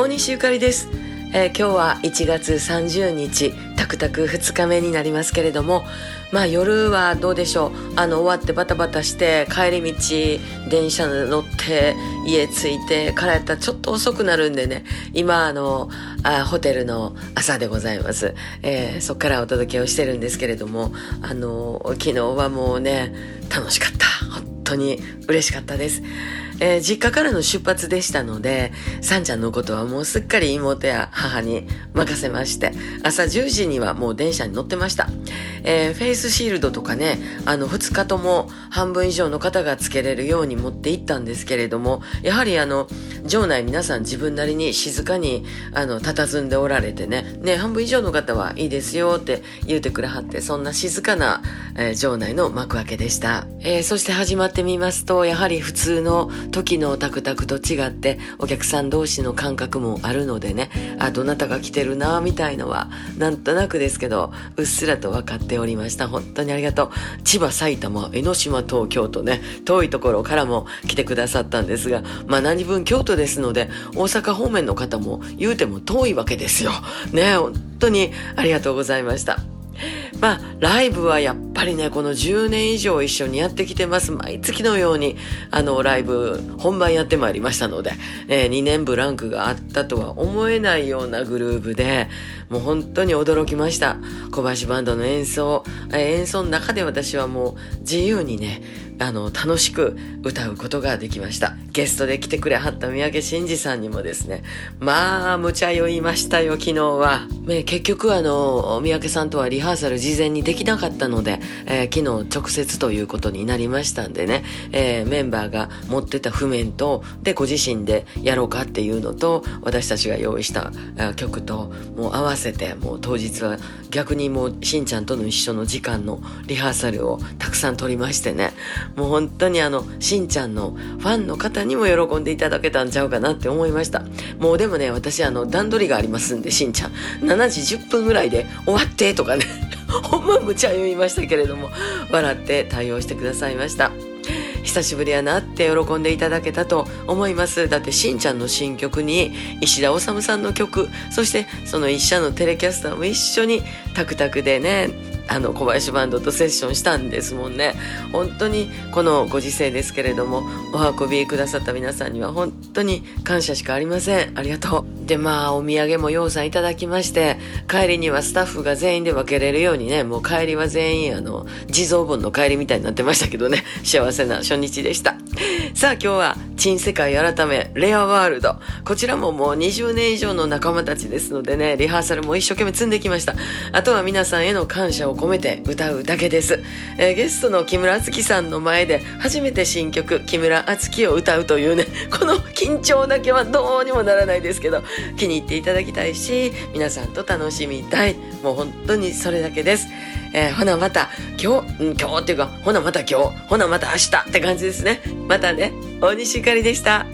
大西ゆかりです。今日は1月30日タクタク2日目になりますけれども、夜はどうでしょう。終わってバタバタして帰り道電車乗って家着いてからやったらちょっと遅くなるんでね、今ホテルの朝でございます。そっからお届けをしてるんですけれども、昨日はもうね楽しかった。本当に嬉しかったです。実家からの出発でしたので、さんちゃんのことはもうすっかり妹や母に任せまして、朝10時にはもう電車に乗ってました。フェイスシールドとかね、2日とも半分以上の方がつけれるように持って行ったんですけれども、やはり場内皆さん自分なりに静かに佇んでおられてね、半分以上の方はいいですよって言うてくれはって、そんな静かな、場内の幕開けでした。そして始まってみますと、やはり普通の時のタクタクと違ってお客さん同士の感覚もあるのでね、どなたが来てるなみたいのはなんとなくですけどうっすらと分かっておりました。本当にありがとう。千葉、埼玉、江ノ島、東京とね、遠いところからも来てくださったんですが、何分京都ですので大阪方面の方も言うても遠いわけですよね。本当にありがとうございました。ライブはやっぱりね、この10年以上一緒にやってきてます。毎月のようにライブ本番やってまいりましたので、2年ブランクがあったとは思えないようなグループで、もう本当に驚きました。小橋バンドの演奏の中で私はもう自由にね、楽しく歌うことができました。ゲストで来てくれはった三宅真嗣さんにもですね、無茶酔いましたよ昨日は。結局三宅さんとはリハーサル事前にできなかったので、昨日直接ということになりましたんでね、メンバーが持ってた譜面とでご自身でやろうかっていうのと、私たちが用意した曲ともう合わせて、もう当日は逆にもうしんちゃんとの一緒の時間のリハーサルをたくさん取りましてね、もう本当にしんちゃんのファンの方にも喜んでいただけたんちゃうかなって思いました。もうでもね、私段取りがありますんで、しんちゃん7時10分ぐらいで終わってとかねほんま無茶言いましたけれども、笑って対応してくださいました。久しぶりやなって喜んでいただけたと思います。だってしんちゃんの新曲に石田治さんの曲、そしてその一社のテレキャスターも一緒にタクタクでね、小林バンドとセッションしたんですもんね。本当にこのご時世ですけれども、お運びくださった皆さんには本当に感謝しかありません。ありがとう。でお土産もようさんいただきまして、帰りにはスタッフが全員で分けれるようにね、もう帰りは全員地蔵盆の帰りみたいになってましたけどね、幸せな初日でした。さあ今日は珍世界改めレアワールド、こちらももう20年以上の仲間たちですのでね、リハーサルも一生懸命積んできました。あとは皆さんへの感謝を込めて歌うだけです。ゲストの木村敦貴さんの前で初めて新曲木村敦貴を歌うというね、この緊張だけはどうにもならないですけど、気に入っていただきたいし、皆さんと楽しみたい、もう本当にそれだけです。ほなまた今日っていうか、ほなまた今日、ほなまた明日って感じですね。またね。大西ゆかりでした。